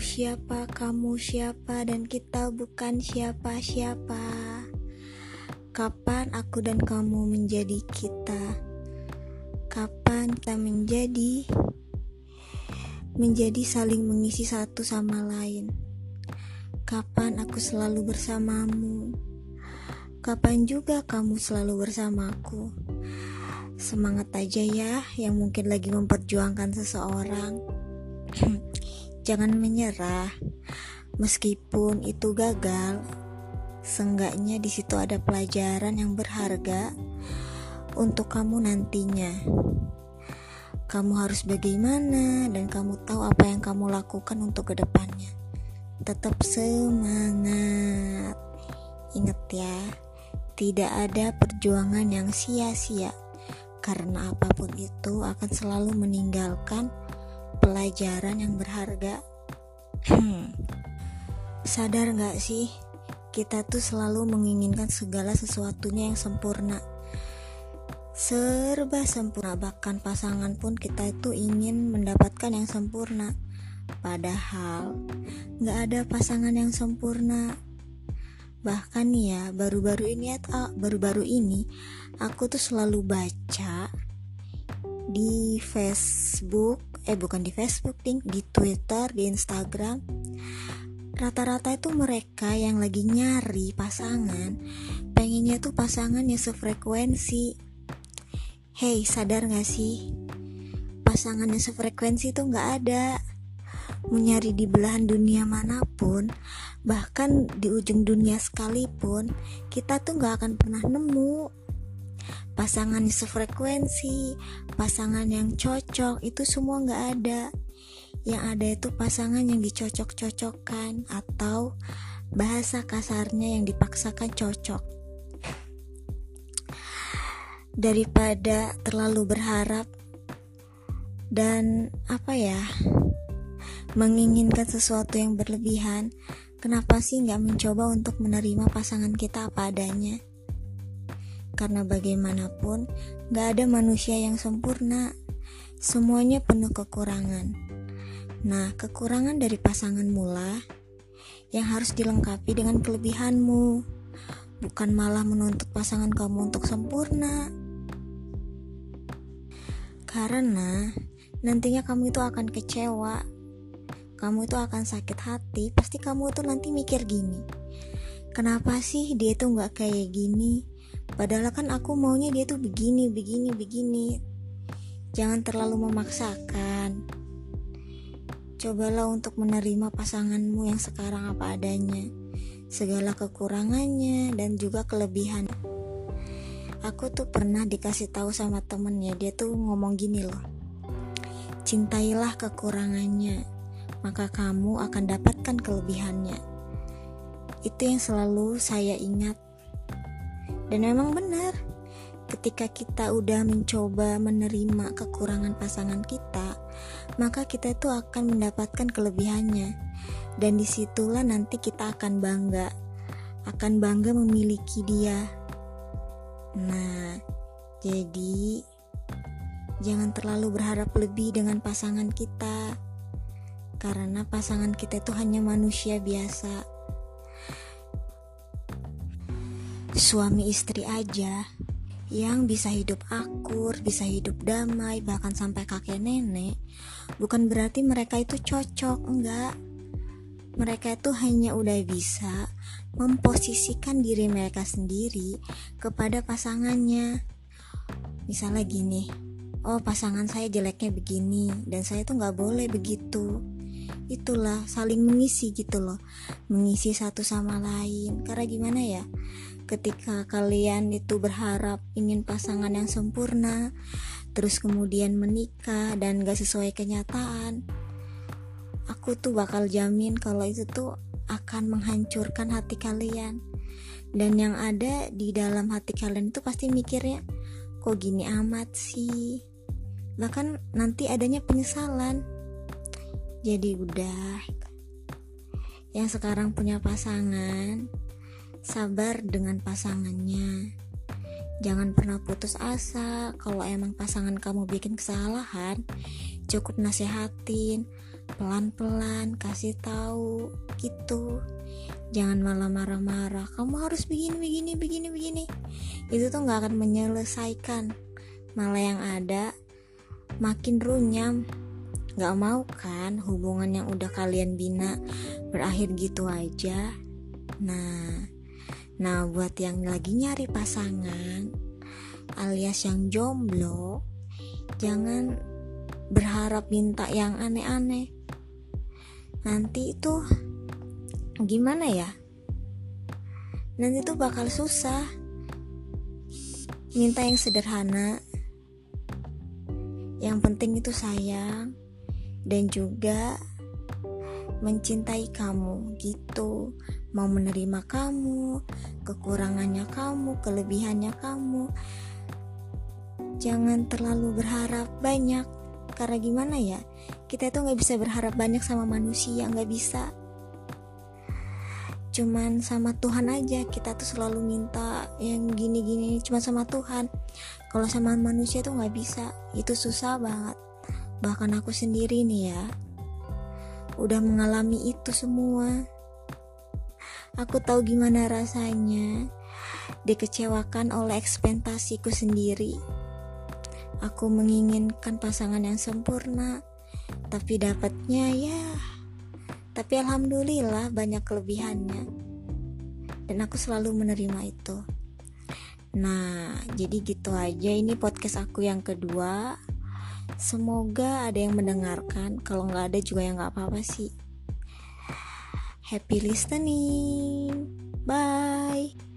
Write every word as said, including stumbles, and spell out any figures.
Aku siapa, kamu siapa, dan kita bukan siapa-siapa. Kapan aku dan kamu menjadi kita? Kapan kita menjadi Menjadi saling mengisi satu sama lain? Kapan aku selalu bersamamu? Kapan juga kamu selalu bersamaku? Semangat aja ya, yang mungkin lagi memperjuangkan seseorang. Jangan menyerah, meskipun itu gagal. Seenggaknya di situ ada pelajaran yang berharga untuk kamu nantinya. Kamu harus bagaimana, dan kamu tahu apa yang kamu lakukan untuk kedepannya. Tetap semangat. Ingat ya, tidak ada perjuangan yang sia-sia, karena apapun itu akan selalu meninggalkan pelajaran yang berharga. Sadar gak sih, kita tuh selalu menginginkan segala sesuatunya yang sempurna, serba sempurna. Bahkan pasangan pun kita tuh ingin mendapatkan yang sempurna, padahal gak ada pasangan yang sempurna. Bahkan ya, baru-baru ini atau baru-baru ini aku tuh selalu baca di Facebook, eh bukan di Facebook, ting, di Twitter, di Instagram, rata-rata itu mereka yang lagi nyari pasangan, pengennya tuh pasangan yang sefrekuensi. Hey, sadar gak sih? Pasangan yang sefrekuensi tuh gak ada. Mau nyari di belahan dunia manapun, bahkan di ujung dunia sekalipun, kita tuh gak akan pernah nemu pasangan sefrekuensi, pasangan yang cocok. Itu semua gak ada. Yang ada itu pasangan yang dicocok-cocokkan, atau bahasa kasarnya yang dipaksakan cocok. Daripada terlalu berharap dan apa ya, menginginkan sesuatu yang berlebihan, kenapa sih gak mencoba untuk menerima pasangan kita apa adanya? Karena bagaimanapun gak ada manusia yang sempurna, semuanya penuh kekurangan. Nah, kekurangan dari pasangan mula yang harus dilengkapi dengan kelebihanmu, bukan malah menuntut pasangan kamu untuk sempurna. Karena nantinya kamu itu akan kecewa, kamu itu akan sakit hati. Pasti kamu tuh nanti mikir gini, kenapa sih dia tuh gak kayak gini? Padahal kan aku maunya dia tuh begini, begini, begini. Jangan terlalu memaksakan. Cobalah untuk menerima pasanganmu yang sekarang apa adanya, segala kekurangannya dan juga kelebihan. Aku tuh pernah dikasih tahu sama temennya, dia tuh ngomong gini loh, cintailah kekurangannya, maka kamu akan dapatkan kelebihannya. Itu yang selalu saya ingat. Dan memang benar, ketika kita udah mencoba menerima kekurangan pasangan kita, maka kita itu akan mendapatkan kelebihannya. Dan disitulah nanti kita akan bangga, akan bangga memiliki dia. Nah, jadi jangan terlalu berharap lebih dengan pasangan kita, karena pasangan kita itu hanya manusia biasa. Suami istri aja yang bisa hidup akur, bisa hidup damai, bahkan sampai kakek nenek, bukan berarti mereka itu cocok, enggak. Mereka itu hanya udah bisa memposisikan diri mereka sendiri kepada pasangannya. Misalnya gini, oh pasangan saya jeleknya begini, dan saya tuh gak boleh begitu. Itulah saling mengisi gitu loh, mengisi satu sama lain. Karena gimana ya, ketika kalian itu berharap ingin pasangan yang sempurna, terus kemudian menikah dan gak sesuai kenyataan, aku tuh bakal jamin kalau itu tuh akan menghancurkan hati kalian. Dan yang ada di dalam hati kalian itu pasti mikirnya, kok gini amat sih. Bahkan nanti adanya penyesalan. Jadi udah, yang sekarang punya pasangan, sabar dengan pasangannya. Jangan pernah putus asa. Kalau emang pasangan kamu bikin kesalahan, cukup nasehatin, pelan-pelan kasih tahu gitu. Jangan malah marah-marah, kamu harus begini begini begini begini. Itu tuh nggak akan menyelesaikan, malah yang ada makin runyam. Nggak mau kan hubungan yang udah kalian bina berakhir gitu aja. Nah, nah buat yang lagi nyari pasangan alias yang jomblo, jangan berharap minta yang aneh-aneh. Nanti itu gimana ya? Nanti tuh bakal susah. Minta yang sederhana. Yang penting itu sayang dan juga mencintai kamu gitu. Mau menerima kamu, kekurangannya kamu, kelebihannya kamu. Jangan terlalu berharap banyak. Karena gimana ya? Kita tuh gak bisa berharap banyak sama manusia, gak bisa. Cuman sama Tuhan aja, kita tuh selalu minta yang gini-gini, cuma sama Tuhan. Kalau sama manusia tuh gak bisa, itu susah banget. Bahkan aku sendiri nih ya, udah mengalami itu semua. Aku tahu gimana rasanya dikecewakan oleh ekspektasiku sendiri. Aku menginginkan pasangan yang sempurna, tapi dapatnya ya, tapi alhamdulillah banyak kelebihannya, dan aku selalu menerima itu. Nah, jadi gitu aja, ini podcast aku yang kedua. Semoga ada yang mendengarkan. Kalau gak ada juga ya gak apa-apa sih. Happy listening. Bye.